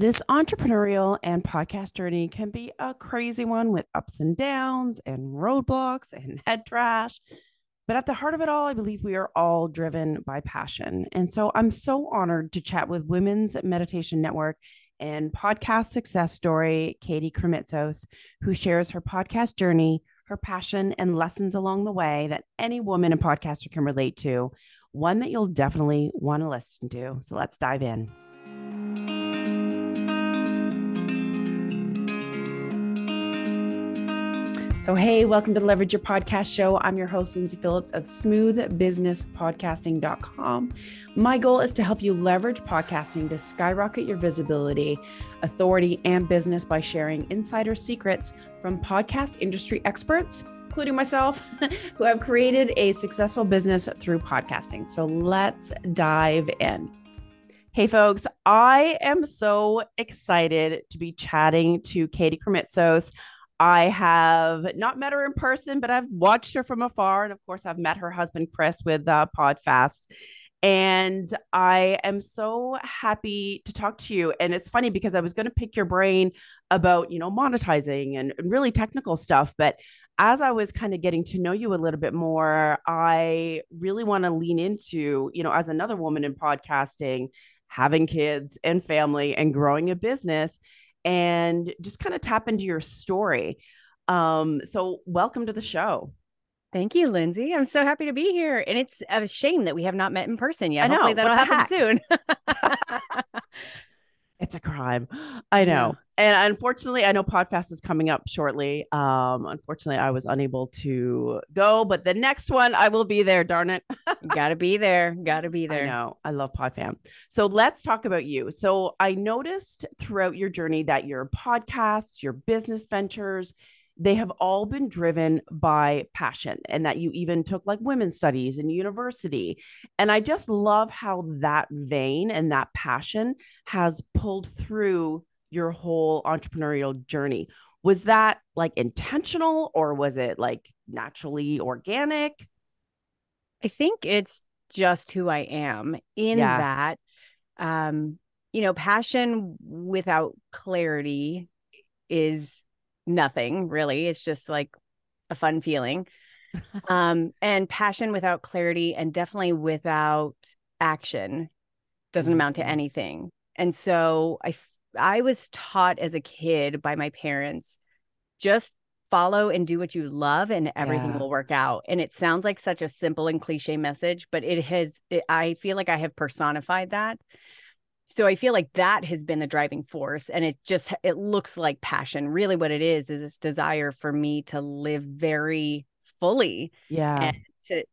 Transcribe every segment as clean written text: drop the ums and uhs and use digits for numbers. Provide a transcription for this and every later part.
This entrepreneurial and podcast journey can be a crazy one with ups and downs and roadblocks and head trash. But at the heart of it all, I believe we are all driven by passion. And so I'm so honored to chat with Women's Meditation Network and podcast success story, Katie Krimitsos, who shares her podcast journey, her passion, and lessons along the way that any woman and podcaster can relate to, one that you'll definitely want to listen to. So let's dive in. So, hey, welcome to Leverage Your Podcast Show. I'm your host, Lindsay Phillips of smoothbusinesspodcasting.com. My goal is to help you leverage podcasting to skyrocket your visibility, authority, and business by sharing insider secrets from podcast industry experts, including myself, who have created a successful business through podcasting. So let's dive in. Hey folks, I am so excited to be chatting to Katie Krimitsos. I have not met her in person, but I've watched her from afar. And of course, I've met her husband, Chris, with PodFest. And I am so happy to talk to you. And it's funny because I was going to pick your brain about, you know, monetizing and really technical stuff. But as I was kind of getting to know you a little bit more, I really want to lean into, you know, as another woman in podcasting, having kids and family and growing a business, and just kind of tap into your story. So welcome to the show. Thank you, Lindsay. I'm so happy to be here. And it's a shame that we have not met in person yet. I know. Hopefully that'll happen soon. It's a crime. I know. Yeah. And unfortunately, I know PodFest is coming up shortly. Unfortunately, I was unable to go, but the next one, I will be there, darn it. Gotta be there. Gotta be there. I know. I love PodFam. So let's talk about you. So I noticed throughout your journey that your podcasts, your business ventures, they have all been driven by passion, and that you even took like women's studies in university. And I just love how that vein and that passion has pulled through your whole entrepreneurial journey. Was that like intentional, or was it like naturally organic? I think it's just who I am in that, you know, passion without clarity is nothing really. It's just like a fun feeling. And passion without clarity and definitely without action doesn't amount to anything. And so I was taught as a kid by my parents, just follow and do what you love and everything will work out. And it sounds like such a simple and cliche message, but I feel like I have personified that. So I feel like that has been the driving force, and it looks like passion. Really what it is this desire for me to live very fully and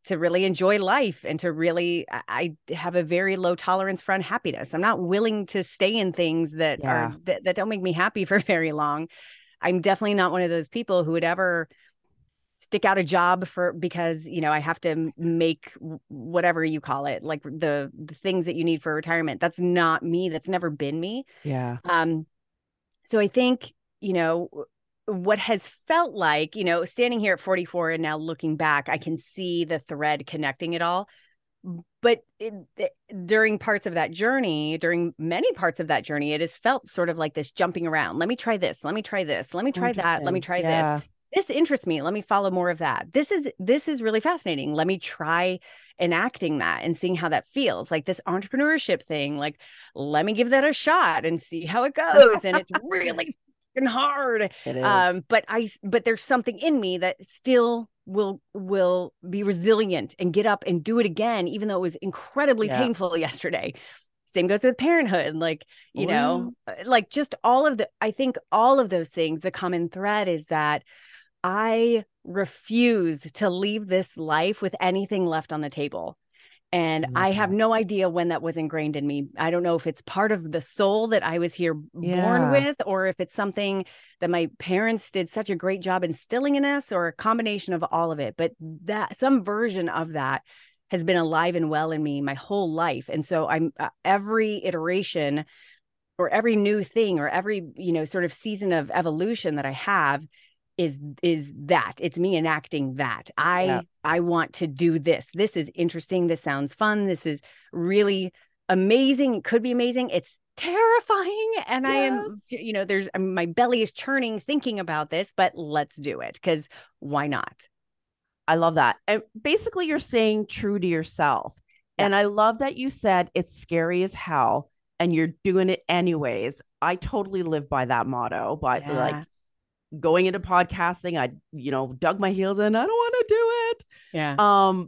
to really enjoy life, and to really, I have a very low tolerance for unhappiness. I'm not willing to stay in things that are, that don't make me happy for very long. I'm definitely not one of those people who would ever stick out a job because, you know, I have to make whatever you call it, like the things that you need for retirement. That's not me. That's never been me. Yeah. So I think, you know, what has felt like, you know, standing here at 44 and now looking back, I can see the thread connecting it all. But during many parts of that journey, it has felt sort of like this jumping around. Let me try this. Let me try this. Let me try that. Let me try this. This interests me. Let me follow more of that. This is really fascinating. Let me try enacting that and seeing how that feels. Like this entrepreneurship thing, like, let me give that a shot and see how it goes. And it's really hard. It is. But there's something in me that still will be resilient and get up and do it again, even though it was incredibly painful yesterday. Same goes with parenthood. Like, you know, like just I think all of those things, the common thread is that I refuse to leave this life with anything left on the table. And I have no idea when that was ingrained in me. I don't know if it's part of the soul that I was here born with, or if it's something that my parents did such a great job instilling in us, or a combination of all of it. But that some version of that has been alive and well in me my whole life. And so I'm every iteration or every new thing or every, you know, sort of season of evolution that I have is that it's me enacting that I want to do this. This is interesting. This sounds fun. This is really amazing. Could be amazing. It's terrifying. And yes. I am, you know, there's, I mean, my belly is churning thinking about this, but let's do it because why not? I love that. And basically you're staying true to yourself. Yeah. And I love that you said it's scary as hell and you're doing it anyways. I totally live by that motto, but yeah. like going into podcasting, I, you know, dug my heels in. I don't want to do it. Yeah.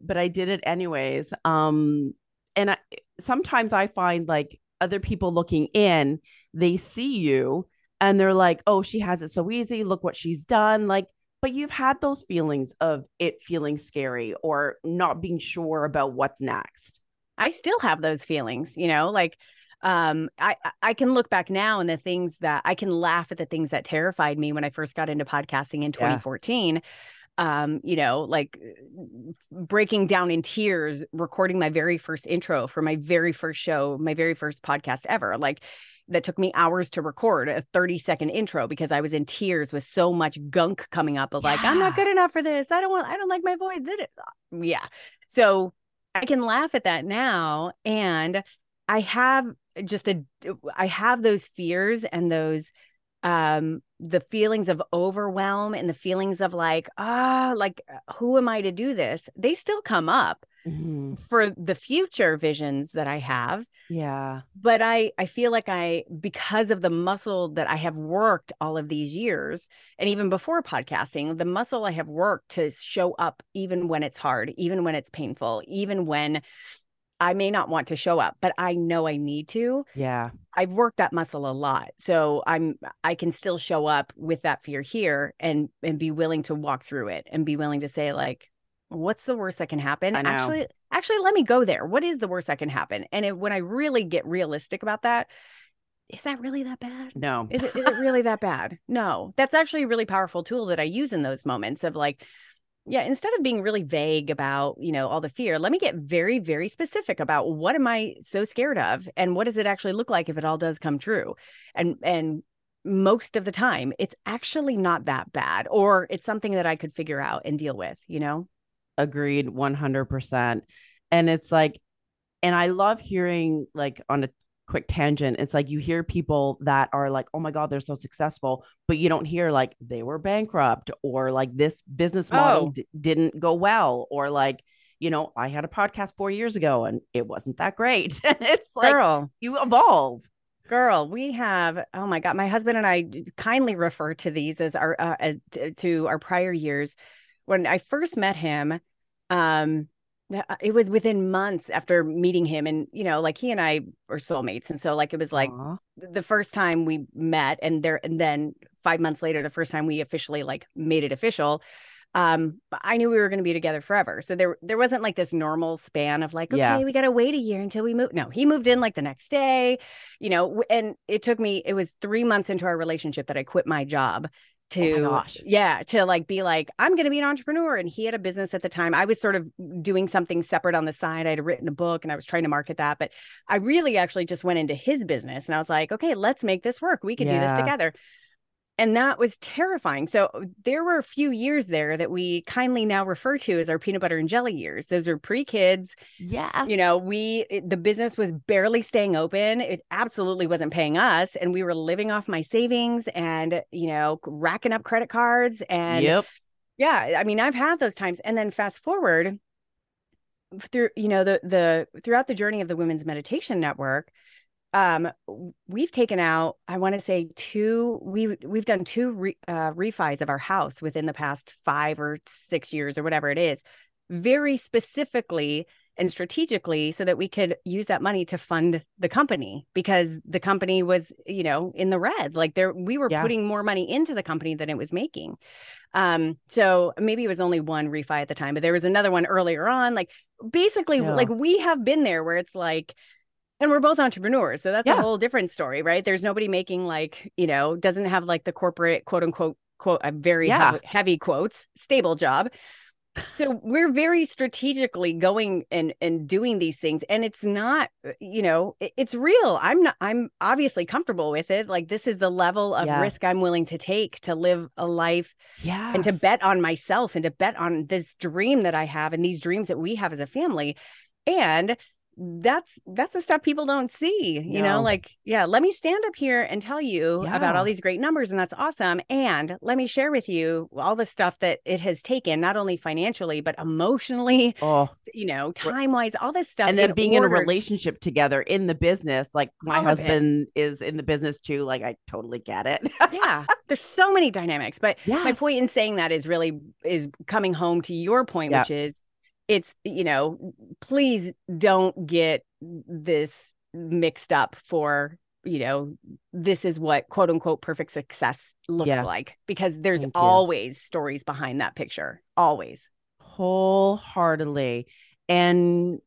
But I did it anyways. And I, sometimes I find like other people looking in, they see you and they're like, oh, she has it so easy. Look what she's done. Like, but you've had those feelings of it feeling scary or not being sure about what's next. I still have those feelings, you know, like I can look back now and the things that I can laugh at the things that terrified me when I first got into podcasting in 2014. Yeah. You know, like breaking down in tears, recording my very first intro for my very first show, my very first podcast ever. Like that took me hours to record a 30-second intro because I was in tears with so much gunk coming up of like, I'm not good enough for this. I don't like my voice. Yeah. So I can laugh at that now. And I have I have those fears and those, the feelings of overwhelm and the feelings of like, like, who am I to do this? They still come up. Mm-hmm. For the future visions that I have. Yeah. But I feel like because of the muscle that I have worked all of these years, and even before podcasting, the muscle I have worked to show up even when it's hard, even when it's painful, even when I may not want to show up, but I know I need to. Yeah. I've worked that muscle a lot. So I can still show up with that fear here and be willing to walk through it and be willing to say like, what's the worst that can happen? Actually, let me go there. What is the worst that can happen? And when I really get realistic about that, is that really that bad? No. Is it really that bad? No. That's actually a really powerful tool that I use in those moments of like, yeah, instead of being really vague about, you know, all the fear, let me get very, very specific about what am I so scared of and what does it actually look like if it all does come true? And most of the time, it's actually not that bad, or it's something that I could figure out and deal with, you know? Agreed. 100%. And it's like, and I love hearing like on a quick tangent, it's like you hear people that are like, oh my God, they're so successful, but you don't hear like they were bankrupt or like this business model didn't go well. Or like, you know, I had a podcast 4 years ago and it wasn't that great. And it's like, girl, you evolve. Girl, we have, oh my God, my husband and I kindly refer to these as our, to our prior years. When I first met him, it was within months after meeting him, and you know, like he and I were soulmates, and so like it was like the first time we met, and then 5 months later, the first time we officially like made it official. But I knew we were going to be together forever, so there wasn't like this normal span of like, okay, we got to wait a year until we move. No, he moved in like the next day, you know, and it was 3 months into our relationship that I quit my job. To like be like, I'm going to be an entrepreneur. And he had a business at the time. I was sort of doing something separate on the side. I'd written a book and I was trying to market that, but I really actually just went into his business and I was like, okay, let's make this work. We can do this together. And that was terrifying. So there were a few years there that we kindly now refer to as our peanut butter and jelly years. Those are pre-kids. Yes. You know, the business was barely staying open. It absolutely wasn't paying us. And we were living off my savings and, you know, racking up credit cards. And yeah, I mean, I've had those times. And then fast forward through, you know, throughout the journey of the Women's Meditation Network, we've taken out, I want to say we've done two refis of our house within the past 5 or 6 years or whatever it is, very specifically and strategically so that we could use that money to fund the company, because the company was, you know, in the red, like we were putting more money into the company than it was making. So maybe it was only one refi at the time, but there was another one earlier on, like basically like we have been there where it's like, and we're both entrepreneurs. So that's a whole different story, right? There's nobody making like, you know, doesn't have like the corporate quote unquote, very heavy quotes, stable job. So we're very strategically going and doing these things. And it's not, you know, it's real. I'm obviously comfortable with it. Like this is the level of risk I'm willing to take to live a life and to bet on myself and to bet on this dream that I have and these dreams that we have as a family. And that's the stuff people don't see, you know, like, yeah, let me stand up here and tell you about all these great numbers. And that's awesome. And let me share with you all the stuff that it has taken, not only financially, but emotionally, you know, time wise, all this stuff. And then being in a relationship together in the business, like my husband is in the business too. Like, I totally get it. There's so many dynamics, but my point in saying that is really is coming home to your point, which is, it's, you know, please don't get this mixed up for, you know, this is what quote unquote perfect success looks like, because there's always stories behind that picture, always. Wholeheartedly. And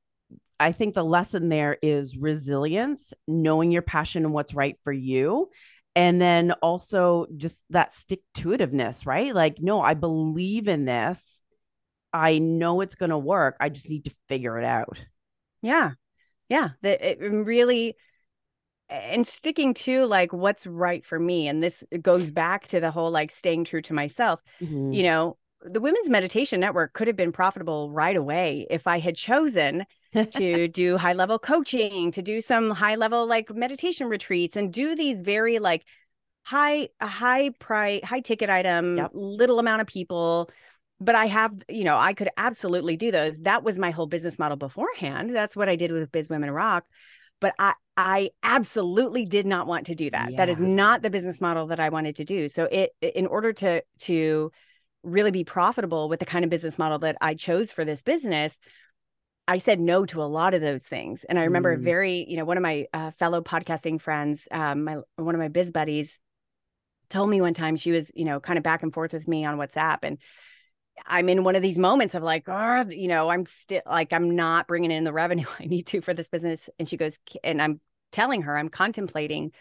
I think the lesson there is resilience, knowing your passion and what's right for you. And then also just that stick-to-itiveness, right? Like, no, I believe in this. I know it's going to work. I just need to figure it out. Yeah. Yeah. It really, and sticking to like what's right for me. And this goes back to the whole, like, staying true to myself. Mm-hmm. You know, the Women's Meditation Network could have been profitable right away if I had chosen to do high level coaching, to do some high level, like, meditation retreats and do these very, like, high ticket item, little amount of people. But I have, you know, I could absolutely do those. That was my whole business model beforehand. That's what I did with Biz Women Rock. But I absolutely did not want to do that. Yes. That is not the business model that I wanted to do. So it, in order to really be profitable with the kind of business model that I chose for this business, I said no to a lot of those things. And I remember you know, one of my fellow podcasting friends, one of my biz buddies told me one time, she was, you know, kind of back and forth with me on WhatsApp, and I'm in one of these moments of like, oh, you know, I'm still like, I'm not bringing in the revenue I need to for this business. And she goes, and I'm telling her, I'm contemplating,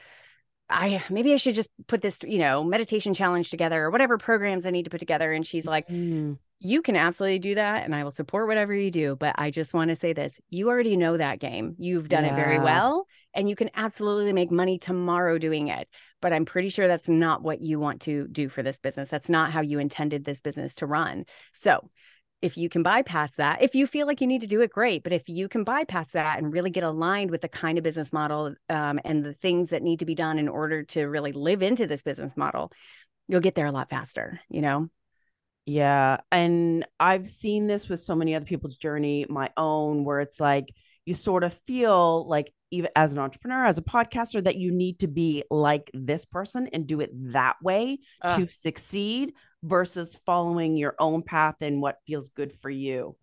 maybe I should just put this, you know, meditation challenge together or whatever programs I need to put together. And she's like, you can absolutely do that. And I will support whatever you do. But I just want to say this, you already know that game. You've done it very well. And you can absolutely make money tomorrow doing it. But I'm pretty sure that's not what you want to do for this business. That's not how you intended this business to run. So if you can bypass that, if you feel like you need to do it, great. But if you can bypass that and really get aligned with the kind of business model and the things that need to be done in order to really live into this business model, you'll get there a lot faster, you know? Yeah. And I've seen this with so many other people's journey, my own, where it's like, you sort of feel like, even as an entrepreneur, as a podcaster, that you need to be like this person and do it that way to succeed versus following your own path and what feels good for you.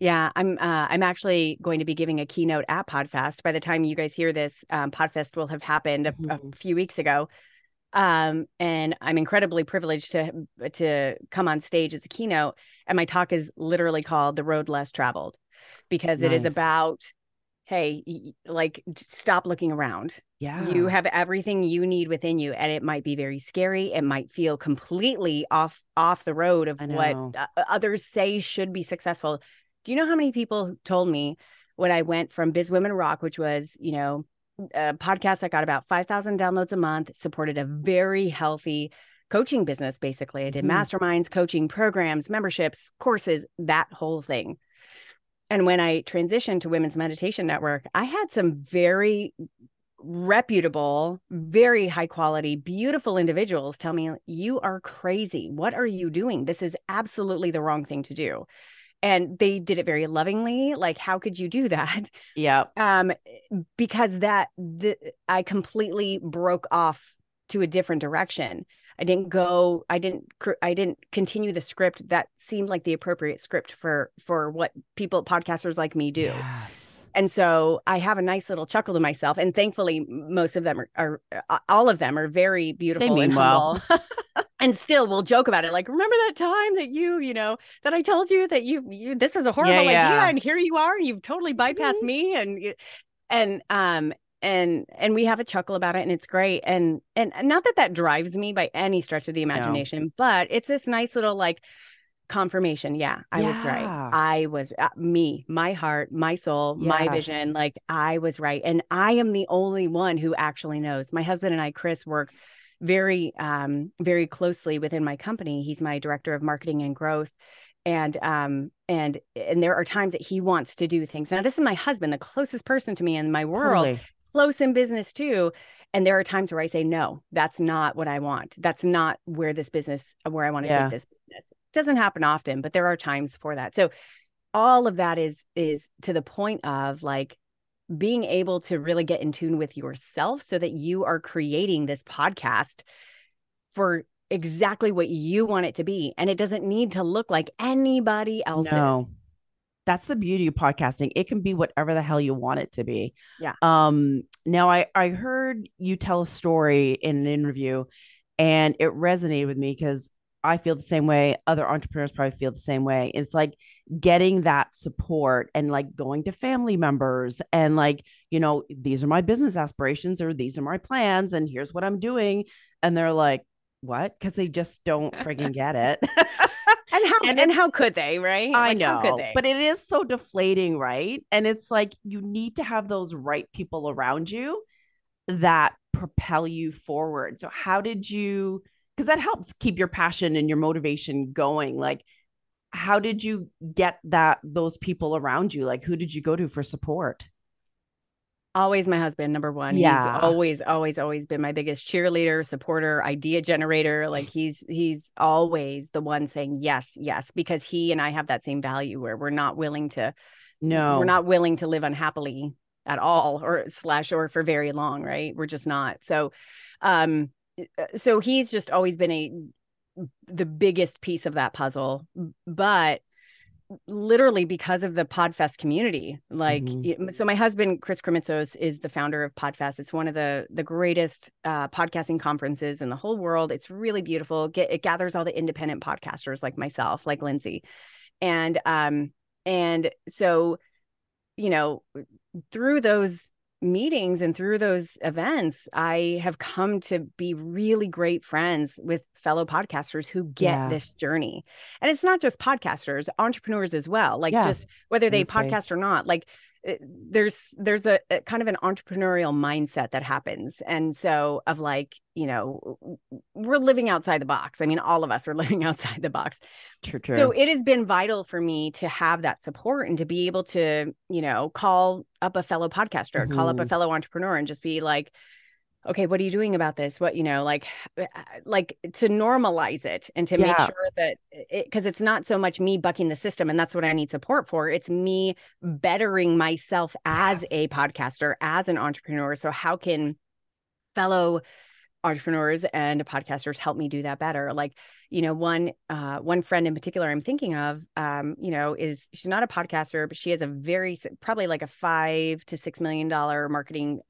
Yeah. I'm actually going to be giving a keynote at PodFest. By the time you guys hear this, PodFest will have happened a few weeks ago. And I'm incredibly privileged to come on stage as a keynote. And my talk is literally called The Road Less Traveled, because it is about, hey, like, stop looking around. Yeah. You have everything you need within you. And it might be very scary. It might feel completely off the road of what others say should be successful. Do you know how many people told me when I went from Biz Women Rock, which was, you know, a podcast that got about 5,000 downloads a month, supported a very healthy coaching business, basically. I did masterminds, coaching programs, memberships, courses, that whole thing. And when I transitioned to Women's Meditation Network, I had some very reputable, very high quality, beautiful individuals tell me, you are crazy. What are you doing? This is absolutely the wrong thing to do. And they did it very lovingly. Like, how could you do that? Yeah. Because I completely broke off to a different direction. I didn't continue the script that seemed like the appropriate script for what people, podcasters like me, do. Yes. And so I have a nice little chuckle to myself. And thankfully, most of them all of them are very beautiful and humble. And still will joke about it. Like, remember that time that you know, that I told you that you this is a horrible idea, and here you are, and you've totally bypassed me. And we have a chuckle about it, and it's great. And not that drives me by any stretch of the imagination, but it's this nice little, like, confirmation. Yeah, I was right. I was me, my heart, my soul, my vision. Like, I was right. And I am the only one who actually knows. My husband and I, Chris, work very, very closely within my company. He's my director of marketing and growth. And there are times that he wants to do things. Now, this is my husband, the closest person to me in my world, totally. Close in business too. And there are times where I say, no, that's not what I want. That's not where this business, where I want to take this business. It doesn't happen often, but there are times for that. So all of that is to the point of like being able to really get in tune with yourself so that you are creating this podcast for exactly what you want it to be. And it doesn't need to look like anybody else's. No. That's the beauty of podcasting. It can be whatever the hell you want it to be. Yeah. Now I heard you tell a story in an interview and it resonated with me because I feel the same way. Other entrepreneurs probably feel the same way. It's like getting that support and like going to family members and like, you know, these are my business aspirations or these are my plans and here's what I'm doing. And they're like, what? Because they just don't freaking get it. And how could they, right? I know, but it is so deflating, right? And it's like, you need to have those right people around you that propel you forward. So how did you, because that helps keep your passion and your motivation going. Like, how did you get those people around you? Like, who did you go to for support? Always my husband, number one. Yeah. He's always been my biggest cheerleader, supporter, idea generator. Like he's always the one saying yes, because he and I have that same value where we're not willing to, live unhappily at all or for very long. Right. We're just not. So, so he's just always been the biggest piece of that puzzle, but literally because of the PodFest community, like, so my husband, Chris Krimitsos, is the founder of PodFest. It's one of the greatest podcasting conferences in the whole world. It's really beautiful. It gathers all the independent podcasters like myself, like Lindsay. And so, you know, through those meetings and through those events, I have come to be really great friends with fellow podcasters who get this journey. And it's not just podcasters, entrepreneurs as well. Like just whether they podcast or not, like there's a kind of an entrepreneurial mindset that happens. And so of like, you know, we're living outside the box. I mean, all of us are living outside the box. True. So it has been vital for me to have that support and to be able to, you know, call up a fellow podcaster, call up a fellow entrepreneur and just be like, okay, what are you doing about this? What, you know, like to normalize it and to make sure that because it's not so much me bucking the system and that's what I need support for. It's me bettering myself as a podcaster, as an entrepreneur. So how can fellow entrepreneurs and podcasters help me do that better? Like, you know, one friend in particular I'm thinking of, you know, she's not a podcaster, but she has a probably like a $5 to $6 million marketing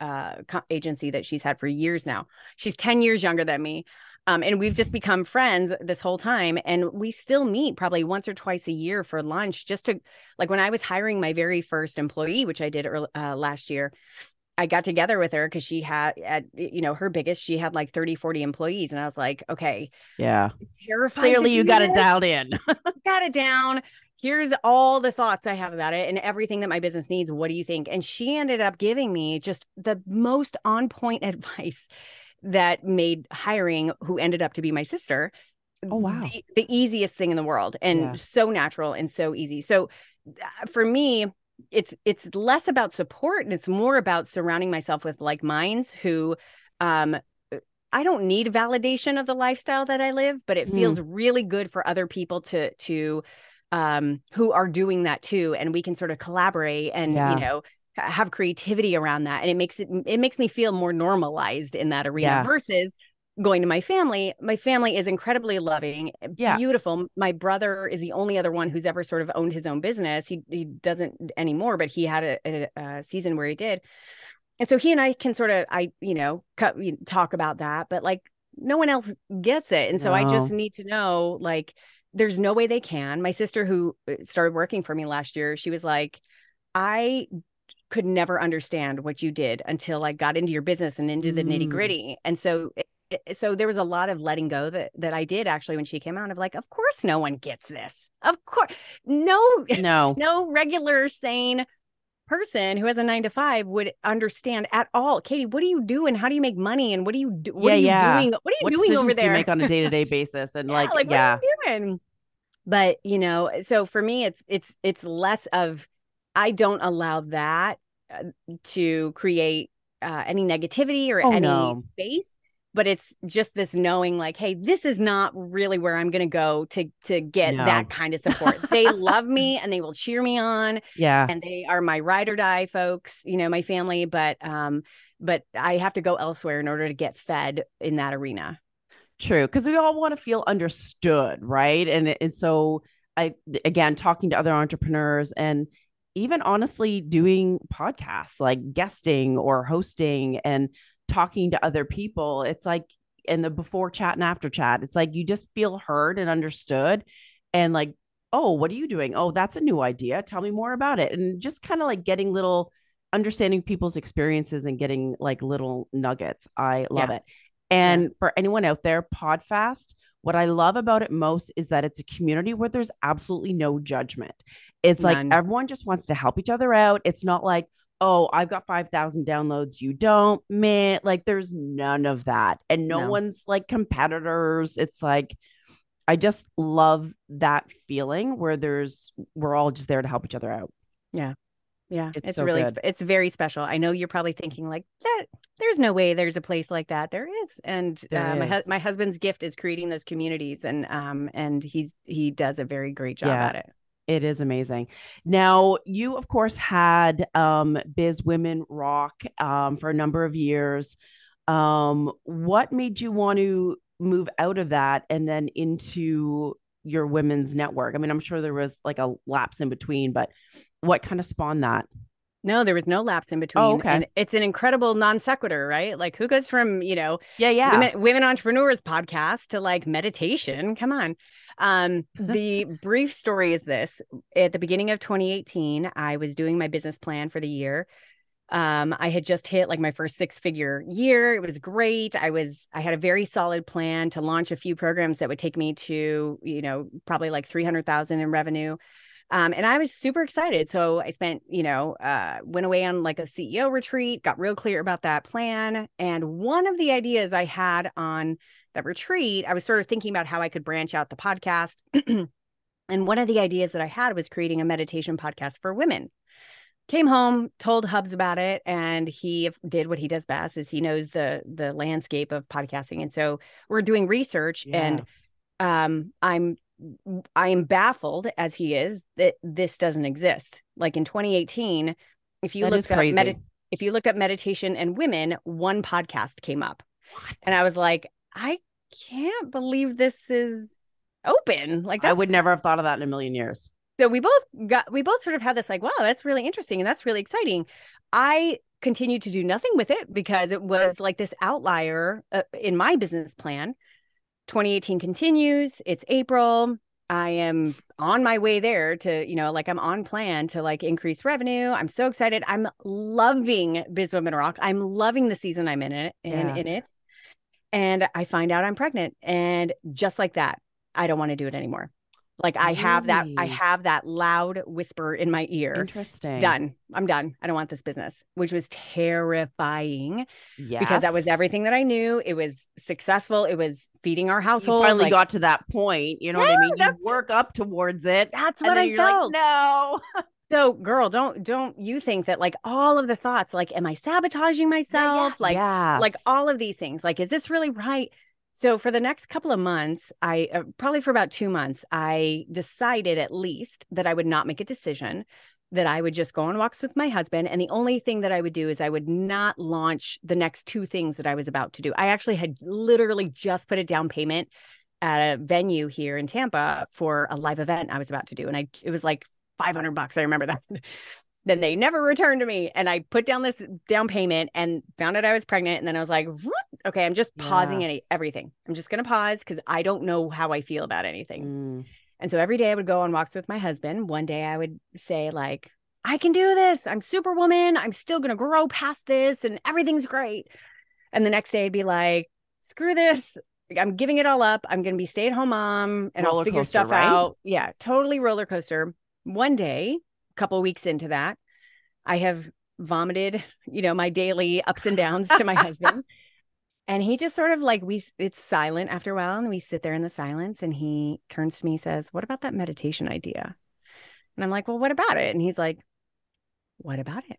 agency that she's had for years now. She's 10 years younger than me. And we've just become friends this whole time. And we still meet probably once or twice a year for lunch, just to like when I was hiring my very first employee, which I did last year, I got together with her because she had, she had like 30, 40 employees. And I was like, okay, yeah, clearly you got it dialed in. Got it down. Here's all the thoughts I have about it and everything that my business needs. What do you think? And she ended up giving me just the most on point advice that made hiring, who ended up to be my sister, the easiest thing in the world. And so natural and so easy. So for me, it's less about support and it's more about surrounding myself with like minds who, I don't need validation of the lifestyle that I live, but it feels really good for other people to who are doing that too. And we can sort of collaborate and, you know, have creativity around that. And it makes me feel more normalized in that arena versus going to my family. My family is incredibly loving, beautiful. My brother is the only other one who's ever sort of owned his own business. He doesn't anymore, but he had a season where he did. And so he and I can sort of, talk about that, but like no one else gets it. And so I just need to know, like, there's no way they can. My sister who started working for me last year, she was like, I could never understand what you did until I got into your business and into the nitty gritty. And so so there was a lot of letting go that I did actually when she came out of like, of course, no one gets this. Of course, no regular sane person who has a 9-to-5 would understand at all. Katie, what do you do and how do you make money and what are you doing? What are you doing over there? What decisions do you make on a day-to-day basis? And what are you doing? But, you know, so for me, it's less of, I don't allow that to create any negativity or space, but it's just this knowing like, hey, this is not really where I'm going to go to get that kind of support. They love me and they will cheer me on. Yeah. And they are my ride or die folks, you know, my family, but I have to go elsewhere in order to get fed in that arena. True. Cause we all want to feel understood. Right. And so I, again, talking to other entrepreneurs and even honestly doing podcasts like guesting or hosting and talking to other people, it's like in the before chat and after chat, it's like, you just feel heard and understood and like, oh, what are you doing? Oh, that's a new idea. Tell me more about it. And just kind of like getting little understanding people's experiences and getting like little nuggets. I love it. And for anyone out there, PodFest, what I love about it most is that it's a community where there's absolutely no judgment. It's like everyone just wants to help each other out. It's not like, oh, I've got 5,000 downloads. You don't, man. Like there's none of that. And no one's like competitors. It's like, I just love that feeling where we're all just there to help each other out. Yeah. Yeah, it's so really, it's very special. I know you're probably thinking like that. There's no way there's a place like that. There is. And my husband's gift is creating those communities and he does a very great job at it. It is amazing. Now you of course had Biz Women Rock for a number of years. What made you want to move out of that and then into your women's network? I mean, I'm sure there was like a lapse in between, but what kind of spawned that? No, there was no lapse in between. Oh, okay. And it's an incredible non sequitur, right? Like who goes from, you know, women entrepreneurs podcast to like meditation. Come on. The brief story is this: at the beginning of 2018, I was doing my business plan for the year. I had just hit like my first 6-figure year. It was great. I had a very solid plan to launch a few programs that would take me to, you know, probably like 300,000 in revenue. And I was super excited. So I spent, you know, went away on like a CEO retreat, got real clear about that plan. And one of the ideas I had on that retreat, I was sort of thinking about how I could branch out the podcast. And one of the ideas that I had was creating a meditation podcast for women. Came home, told Hubs about it, and he did what he does best, is he knows the landscape of podcasting. And so we're doing research and I am baffled as he is that this doesn't exist. Like in 2018, if you looked up meditation and women, one podcast came up. What? And I was like, I can't believe this is open. Like I would never have thought of that in a million years. So we both sort of had this like, wow, that's really interesting. And that's really exciting. I continued to do nothing with it because it was like this outlier in my business plan. 2018 continues. It's April. I am on my way there to, you know, like I'm on plan to like increase revenue. I'm so excited. I'm loving Biz Women Rock. I'm loving the season I'm in it And I find out I'm pregnant. And just like that, I don't want to do it anymore. Like I have that loud whisper in my ear. Interesting. Done. I'm done. I don't want this business, which was terrifying. Yes. Because that was everything that I knew. It was successful. It was feeding our household. You finally got to that point. You know what I mean? You work up towards it. That's what I felt. Like, no. So girl, don't you think that like all of the thoughts, like, am I sabotaging myself? Yeah, yeah. Like all of these things, like, is this really right? So for the next couple of months, probably for about 2 months, I decided at least that I would not make a decision, that I would just go on walks with my husband. And the only thing that I would do is I would not launch the next two things that I was about to do. I actually had literally just put a down payment at a venue here in Tampa for a live event I was about to do. And it was like $500. I remember that. Then they never returned to me. And I put down this down payment and found out I was pregnant. And then I was like, okay, I'm just pausing everything. I'm just going to pause because I don't know how I feel about anything. Mm. And so every day I would go on walks with my husband. One day I would say like, I can do this. I'm superwoman. I'm still going to grow past this and everything's great. And the next day I'd be like, screw this. I'm giving it all up. I'm going to be stay-at-home mom and I'll figure stuff out. Yeah, totally roller coaster. One day, couple weeks into that, I have vomited, you know, my daily ups and downs to my husband. And he just sort of like, it's silent after a while, and we sit there in the silence, and he turns to me, says, "What about that meditation idea?" And I'm like, "Well, what about it?" And he's like, "What about it?"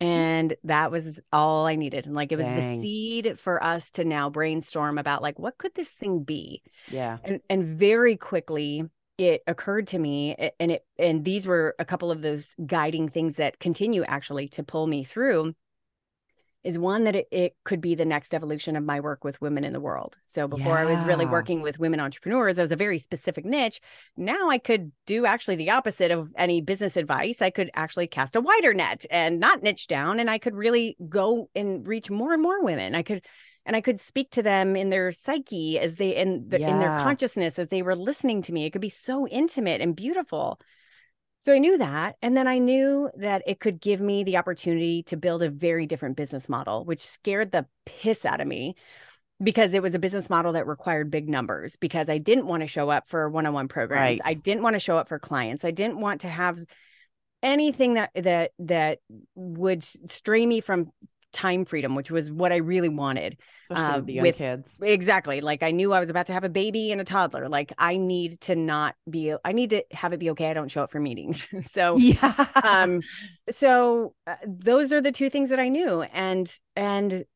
And that was all I needed. And like, it was the seed for us to now brainstorm about like, what could this thing be? Yeah. And very quickly it occurred to me, and these were a couple of those guiding things that continue actually to pull me through, is one, that it could be the next evolution of my work with women in the world. So before I was really working with women entrepreneurs, I was a very specific niche. Now I could do actually the opposite of any business advice. I could actually cast a wider net and not niche down, and I could really go and reach more and more women. I could speak to them in their psyche as they, in their consciousness, as they were listening to me. It could be so intimate and beautiful. So I knew that. And then I knew that it could give me the opportunity to build a very different business model, which scared the piss out of me, because it was a business model that required big numbers, because I didn't want to show up for one-on-one programs. Right. I didn't want to show up for clients. I didn't want to have anything that would stray me from time freedom, which was what I really wanted. Especially with the young kids. Exactly. Like, I knew I was about to have a baby and a toddler. Like, I need to have it be okay I don't show up for meetings. So, yeah. So those are the two things that I knew. And,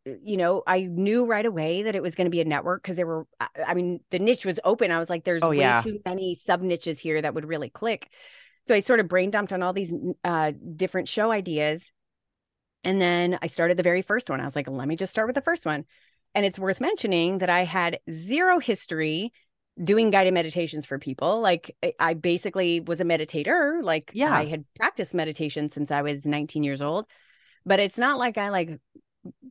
you know, I knew right away that it was going to be a network, because the niche was open. I was like, there's way too many sub niches here that would really click. So I sort of brain dumped on all these different show ideas. And then I started the very first one. I was like, let me just start with the first one. And it's worth mentioning that I had zero history doing guided meditations for people. Like, I basically was a meditator. Like, I had practiced meditation since I was 19 years old, but it's not like I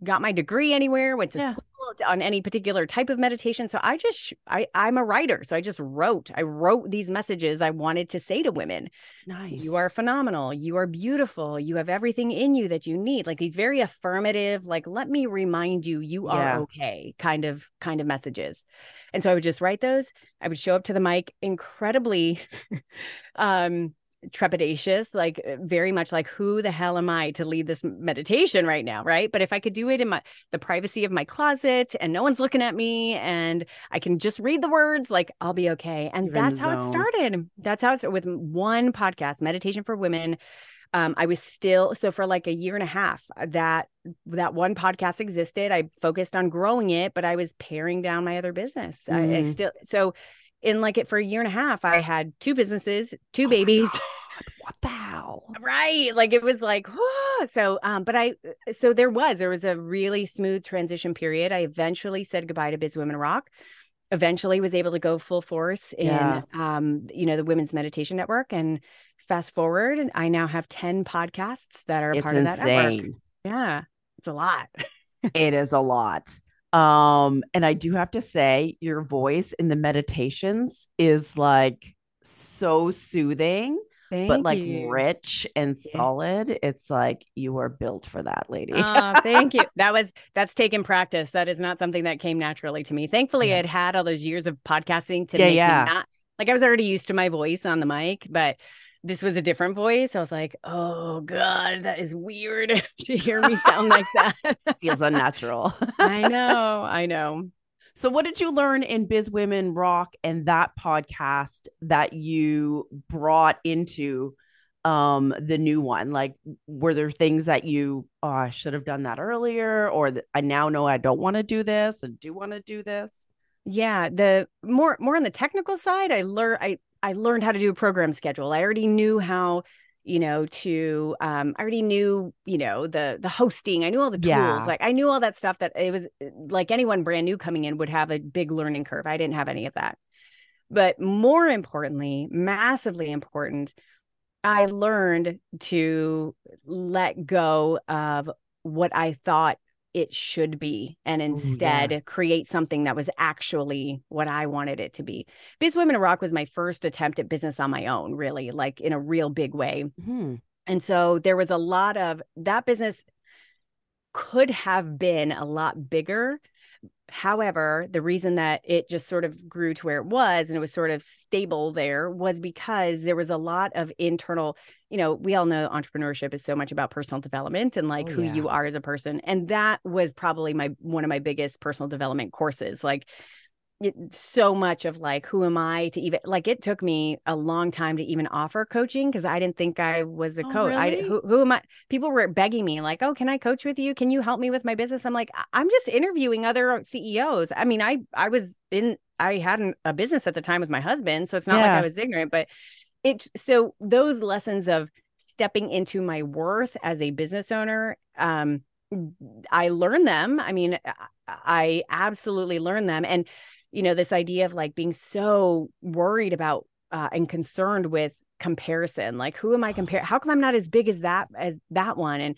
got my degree anywhere, went to school on any particular type of meditation. So I just, I'm a writer. So I just wrote these messages I wanted to say to women. Nice. You are phenomenal. You are beautiful. You have everything in you that you need. Like, these very affirmative, like, let me remind you, you are okay kind of messages. And so I would just write those. I would show up to the mic incredibly, trepidatious, like, very much like, who the hell am I to lead this meditation right now, right? But if I could do it in the privacy of my closet, and no one's looking at me, and I can just read the words, like, I'll be okay. And that's how it started. That's how it started with one podcast, Meditation for Women. I was so for like a year and a half that one podcast existed. I focused on growing it, but I was paring down my other business. For a year and a half, I had two businesses, two babies. What the hell? Right. Like, it was like, whoa. So there was a really smooth transition period. I eventually said goodbye to Biz Women Rock. Eventually was able to go full force in, the Women's Meditation Network. And fast forward, and I now have 10 podcasts that are part of that network. Yeah. It's a lot. It is a lot. And I do have to say, your voice in the meditations is like so soothing, but like rich and solid. It's like, you are built for that, lady. Thank you. That's taken practice. That is not something that came naturally to me. Thankfully, I'd had all those years of podcasting to make me not, like, I was already used to my voice on the mic, but this was a different voice. I was like, oh God, that is weird to hear me sound like that. Feels unnatural. I know. So what did you learn in Biz Women Rock and that podcast that you brought into the new one? Like, were there things that you, I should have done that earlier, or I now know I don't want to do this and do want to do this? Yeah. The more on the technical side, I learned how to do a program schedule. I already knew how, I already knew, the hosting. I knew all the tools. Yeah. Like, I knew all that stuff that it was like anyone brand new coming in would have a big learning curve. I didn't have any of that. But more importantly, massively important, I learned to let go of what I thought it should be, and instead create something that was actually what I wanted it to be. Biz Women Rock was my first attempt at business on my own, really, like, in a real big way. Mm-hmm. And so there was a lot of that business could have been a lot bigger, However, the reason that it just sort of grew to where it was and it was sort of stable there was because there was a lot of internal, you know, we all know entrepreneurship is so much about personal development and like who you are as a person. And that was probably one of my biggest personal development courses. Like so much of like, who am I to even, like, it took me a long time to even offer coaching because I didn't think I was a coach. Really? Who am I? People were begging me like, oh, can I coach with you? Can you help me with my business? I'm like, I'm just interviewing other CEOs. I mean, I had a business at the time with my husband, so it's not like I was ignorant, but so those lessons of stepping into my worth as a business owner, I learned them. I mean, I absolutely learned them. And you know, this idea of like being so worried about and concerned with comparison, like who am I comparing? How come I'm not as big as that one? And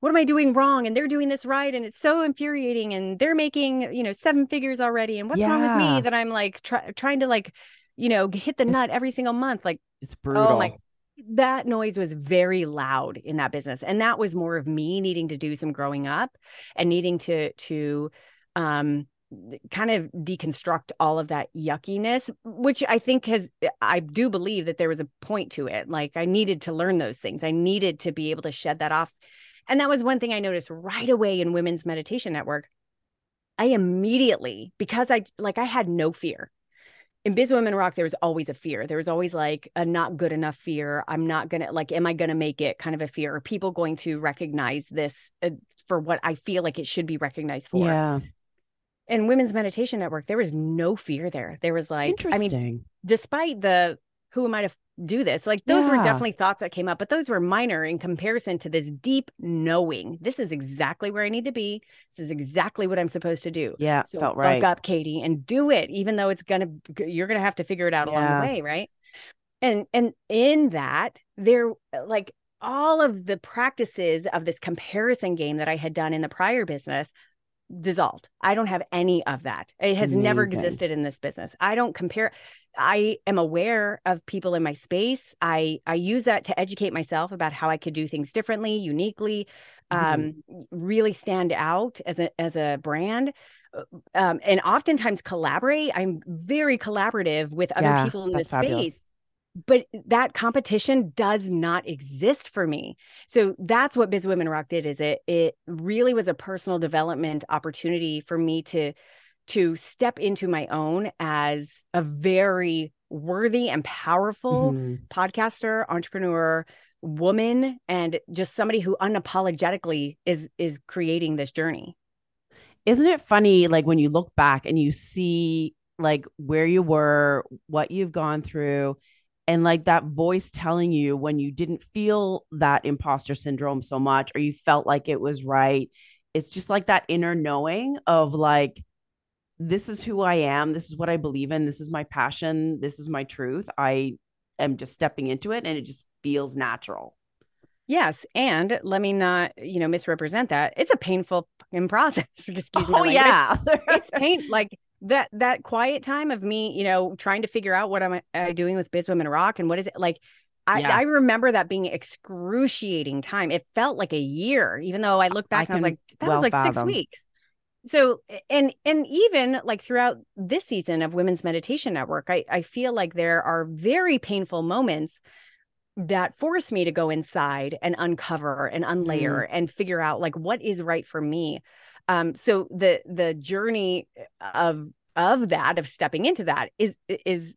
what am I doing wrong? And they're doing this right. And it's so infuriating. And they're making, you know, 7 figures already. And what's wrong with me that I'm like trying to like, you know, hit the nut every single month? Like it's brutal. Oh my, that noise was very loud in that business. And that was more of me needing to do some growing up and needing to kind of deconstruct all of that yuckiness, which I think I do believe that there was a point to it. Like I needed to learn those things. I needed to be able to shed that off. And that was one thing I noticed right away in Women's Meditation Network. I immediately, because I had no fear. In Biz Women Rock, there was always a fear. There was always like a not good enough fear. I'm not going to, like, am I going to make it kind of a fear? Are people going to recognize this for what I feel like it should be recognized for? Yeah. In Women's Meditation Network, there was no fear there. There was like, I mean, despite the, who am I to do this? Like those were definitely thoughts that came up, but those were minor in comparison to this deep knowing. This is exactly where I need to be. This is exactly what I'm supposed to do. Yeah. So felt right. Buck up, Katie, and do it, even though you're going to have to figure it out along the way. Right. And in that there, like all of the practices of this comparison game that I had done in the prior business dissolved. I don't have any of that. It has never existed in this business. I don't compare. I am aware of people in my space. I use that to educate myself about how I could do things differently, uniquely, really stand out as a brand. And oftentimes collaborate. I'm very collaborative with other people in this space. But that competition does not exist for me. So that's what Biz Women Rock did, is it really was a personal development opportunity for me to step into my own as a very worthy and powerful podcaster, entrepreneur, woman, and just somebody who unapologetically is creating this journey. Isn't it funny, like when you look back and you see like where you were, what you've gone through, and like that voice telling you when you didn't feel that imposter syndrome so much, or you felt like it was right. It's just like that inner knowing of like, this is who I am. This is what I believe in. This is my passion. This is my truth. I am just stepping into it and it just feels natural. Yes. And let me not, you know, misrepresent that. It's a painful fucking process. Excuse me. Oh yeah. It's pain. Like, that quiet time of me, you know, trying to figure out what am I doing with Biz Women Rock and what is it like? I remember that being excruciating time. It felt like a year, even though I look back and I was like, that was like fathom. 6 weeks. So, and even like throughout this season of Women's Meditation Network, I feel like there are very painful moments that force me to go inside and uncover and unlayer and figure out like what is right for me. So the journey of stepping into that is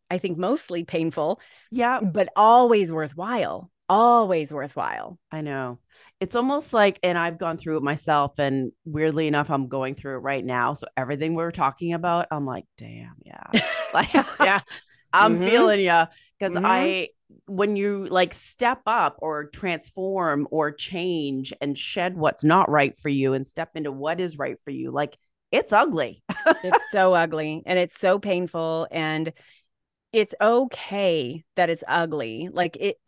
I think mostly painful, but always worthwhile. I know. It's almost like, and I've gone through it myself, and weirdly enough, I'm going through it right now. So everything we're talking about, I'm like, damn, like, I'm feeling you, because when you like step up or transform or change and shed what's not right for you and step into what is right for you, like it's ugly. It's so ugly and it's so painful, and it's okay that it's ugly. Like it,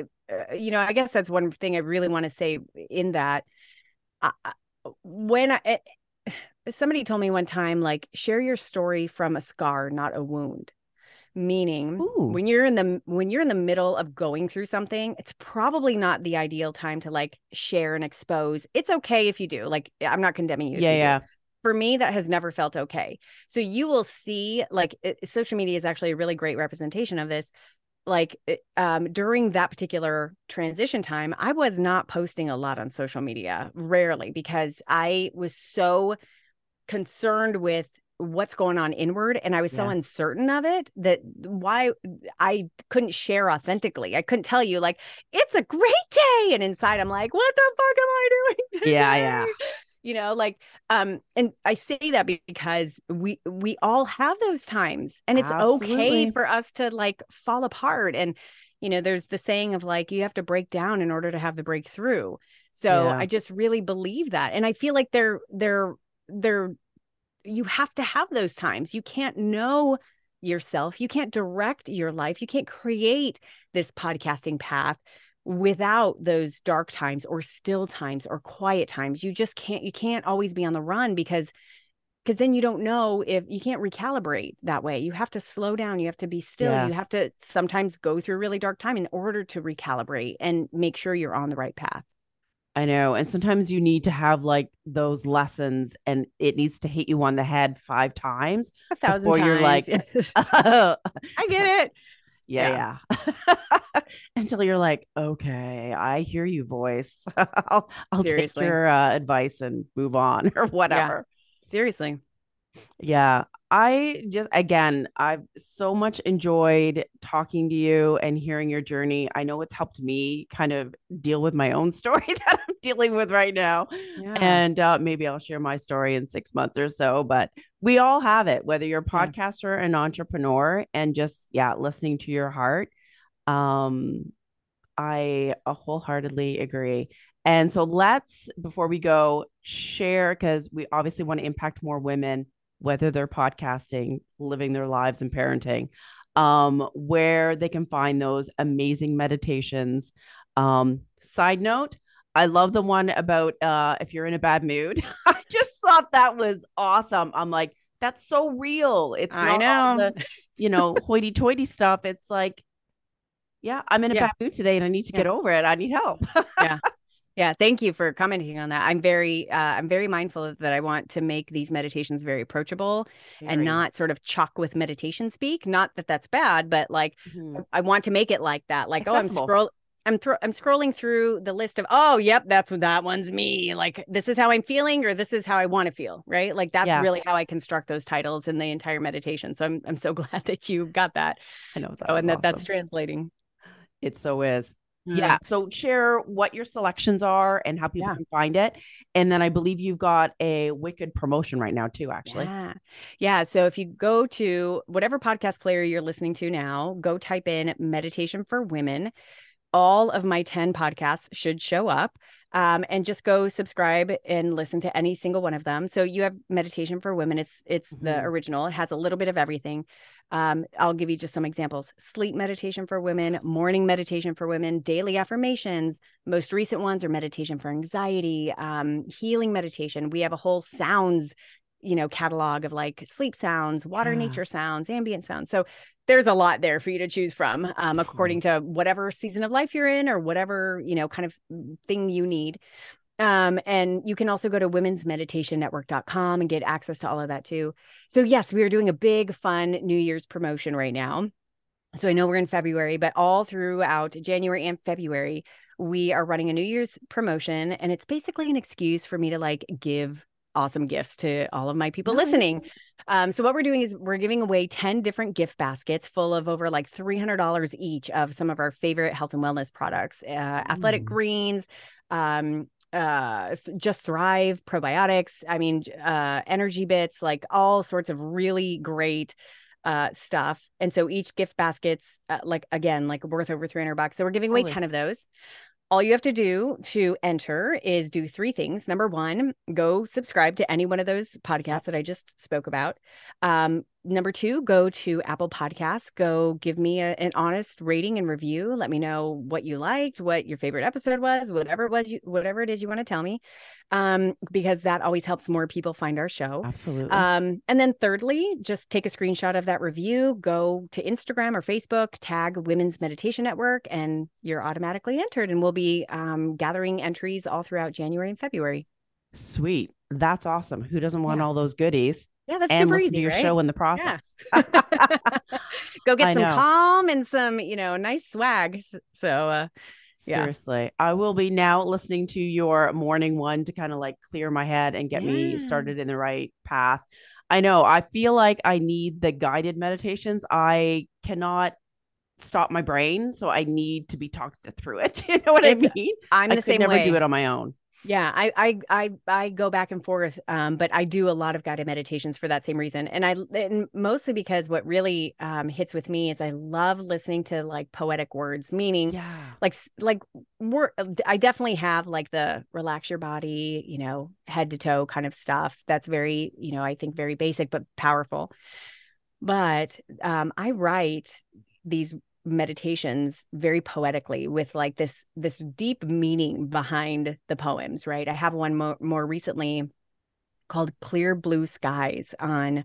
you know, I guess that's one thing I really want to say in that. Somebody told me one time, like, share your story from a scar, not a wound. Meaning, when you're in the middle of going through something, it's probably not the ideal time to like share and expose. It's okay if you do. Like, I'm not condemning you. Yeah, yeah. for me, that has never felt okay. So you will see, like, social media is actually a really great representation of this. Like, during that particular transition time, I was not posting a lot on social media, rarely, because I was so concerned with what's going on inward. And I was so uncertain of it that why I couldn't share authentically. I couldn't tell you, like, it's a great day. And inside I'm like, what the fuck am I doing today? Yeah. You know, like, and I say that because we all have those times, and it's okay for us to, like, fall apart. And, you know, there's the saying of, like, you have to break down in order to have the breakthrough. So I just really believe that. And I feel like you have to have those times. You can't know yourself. You can't direct your life. You can't create this podcasting path without those dark times or still times or quiet times. You just can't, you can't always be on the run, because then you don't know if you can't recalibrate that way. You have to slow down. You have to be still. Yeah. You have to sometimes go through really dark time in order to recalibrate and make sure you're on the right path. I know. And sometimes you need to have, like, those lessons, and it needs to hit you on the head 5 times. 1,000 times. You're like, oh. I get it. Yeah. Until you're like, okay, I hear you, voice. I'll take your advice and move on, or whatever. Yeah. Seriously. Yeah. I've so much enjoyed talking to you and hearing your journey. I know it's helped me kind of deal with my own story that I'm dealing with right now. Yeah. And maybe I'll share my story in 6 months or so, but we all have it, whether you're a podcaster, an entrepreneur, and just, listening to your heart. I wholeheartedly agree. And so let's, before we go, share, because we obviously want to impact more women, whether they're podcasting, living their lives, and parenting, where they can find those amazing meditations. Side note, I love the one about if you're in a bad mood. I just thought that was awesome. I'm like, that's so real. It's not all the, hoity-toity stuff. It's like, I'm in a bad mood today and I need to get over it. I need help. Yeah. Thank you for commenting on that. I'm very mindful that I want to make these meditations very approachable and not sort of chalk with meditation speak. Not that that's bad, but, like, I want to make it like that. Like, accessible. I'm scrolling through the list of, that's what that one's me. Like, this is how I'm feeling, or this is how I want to feel. Right. Like, that's really how I construct those titles in the entire meditation. So I'm so glad that you got that. I know. That's translating. It so is. Yeah. So share what your selections are and how people can find it. And then I believe you've got a wicked promotion right now too, actually. Yeah. So if you go to whatever podcast player you're listening to now, go type in meditation for women. All of my 10 podcasts should show up, and just go subscribe and listen to any single one of them. So you have meditation for women. It's the original. It has a little bit of everything. I'll give you just some examples: sleep meditation for women, morning meditation for women, daily affirmations. Most recent ones are meditation for anxiety, healing meditation. We have a whole sounds, catalog of, like, sleep sounds, water, nature sounds, ambient sounds. So there's a lot there for you to choose from, according to whatever season of life you're in, or whatever, kind of thing you need. And you can also go to womensmeditationnetwork.com and get access to all of that too. So yes, we are doing a big, fun New Year's promotion right now. So I know we're in February, but all throughout January and February, we are running a New Year's promotion, and it's basically an excuse for me to, like, give awesome gifts to all of my people listening. So what we're doing is we're giving away 10 different gift baskets full of over, like, $300 each of some of our favorite health and wellness products, athletic greens, Just Thrive, probiotics, Energy Bits, like, all sorts of really great stuff. And so each gift basket's worth over $300. So we're giving away 10 of those. All you have to do to enter is do 3 things. Number 1, go subscribe to any one of those podcasts that I just spoke about. Number 2, go to Apple Podcasts. Go give me an honest rating and review. Let me know what you liked, what your favorite episode was, whatever it is you want to tell me, because that always helps more people find our show. Absolutely. And then thirdly, just take a screenshot of that review. Go to Instagram or Facebook, tag Women's Meditation Network, and you're automatically entered. And we'll be gathering entries all throughout January and February. Sweet. that's awesome. Who doesn't want all those goodies? Yeah, that's super easy, to your show in the process. Yeah. Go get some calm and some, nice swag. So, seriously, I will be now listening to your morning one to kind of like clear my head and get me started in the right path. I know. I feel like I need the guided meditations. I cannot stop my brain. So I need to be talked through it. You know what I mean? I'm the same way. I could never do it on my own. Yeah, I go back and forth, but I do a lot of guided meditations for that same reason. And mostly because what really hits with me is I love listening to like poetic words, meaning I definitely have like the relax your body, head to toe kind of stuff. That's very, I think very basic, but powerful. But I write these meditations very poetically with like this deep meaning behind the poems, right? I have one more recently called Clear Blue Skies on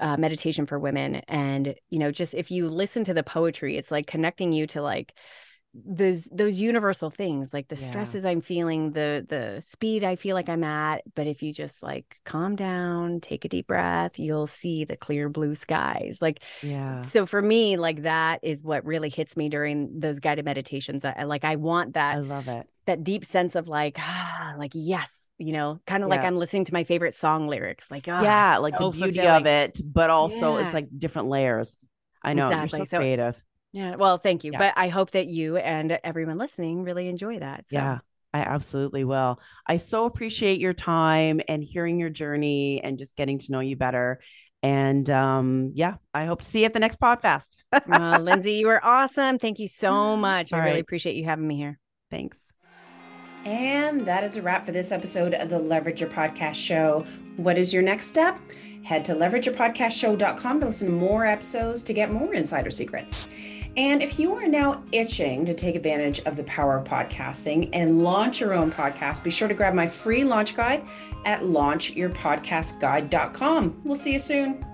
meditation for women. And, just if you listen to the poetry, it's like connecting you to like those universal things, like the stresses I'm feeling, the speed I feel like I'm at. But if you just like calm down, take a deep breath, you'll see the clear blue skies. So for me, like that is what really hits me during those guided meditations. I want that. I love it. That deep sense of yes, kind of like I'm listening to my favorite song lyrics. Like so the beauty of it, but also it's like different layers. I know. Exactly. You're so creative. Yeah. Well, thank you. Yeah. But I hope that you and everyone listening really enjoy that. So. Yeah, I absolutely will. I so appreciate your time and hearing your journey and just getting to know you better. And I hope to see you at the next PodFest. Well, Lindsay, you are awesome. Thank you so much. I really appreciate you having me here. Thanks. And that is a wrap for this episode of the Leverage Your Podcast Show. What is your next step? Head to leverageyourpodcastshow.com to listen to more episodes to get more insider secrets. And if you are now itching to take advantage of the power of podcasting and launch your own podcast, be sure to grab my free launch guide at launchyourpodcastguide.com. We'll see you soon.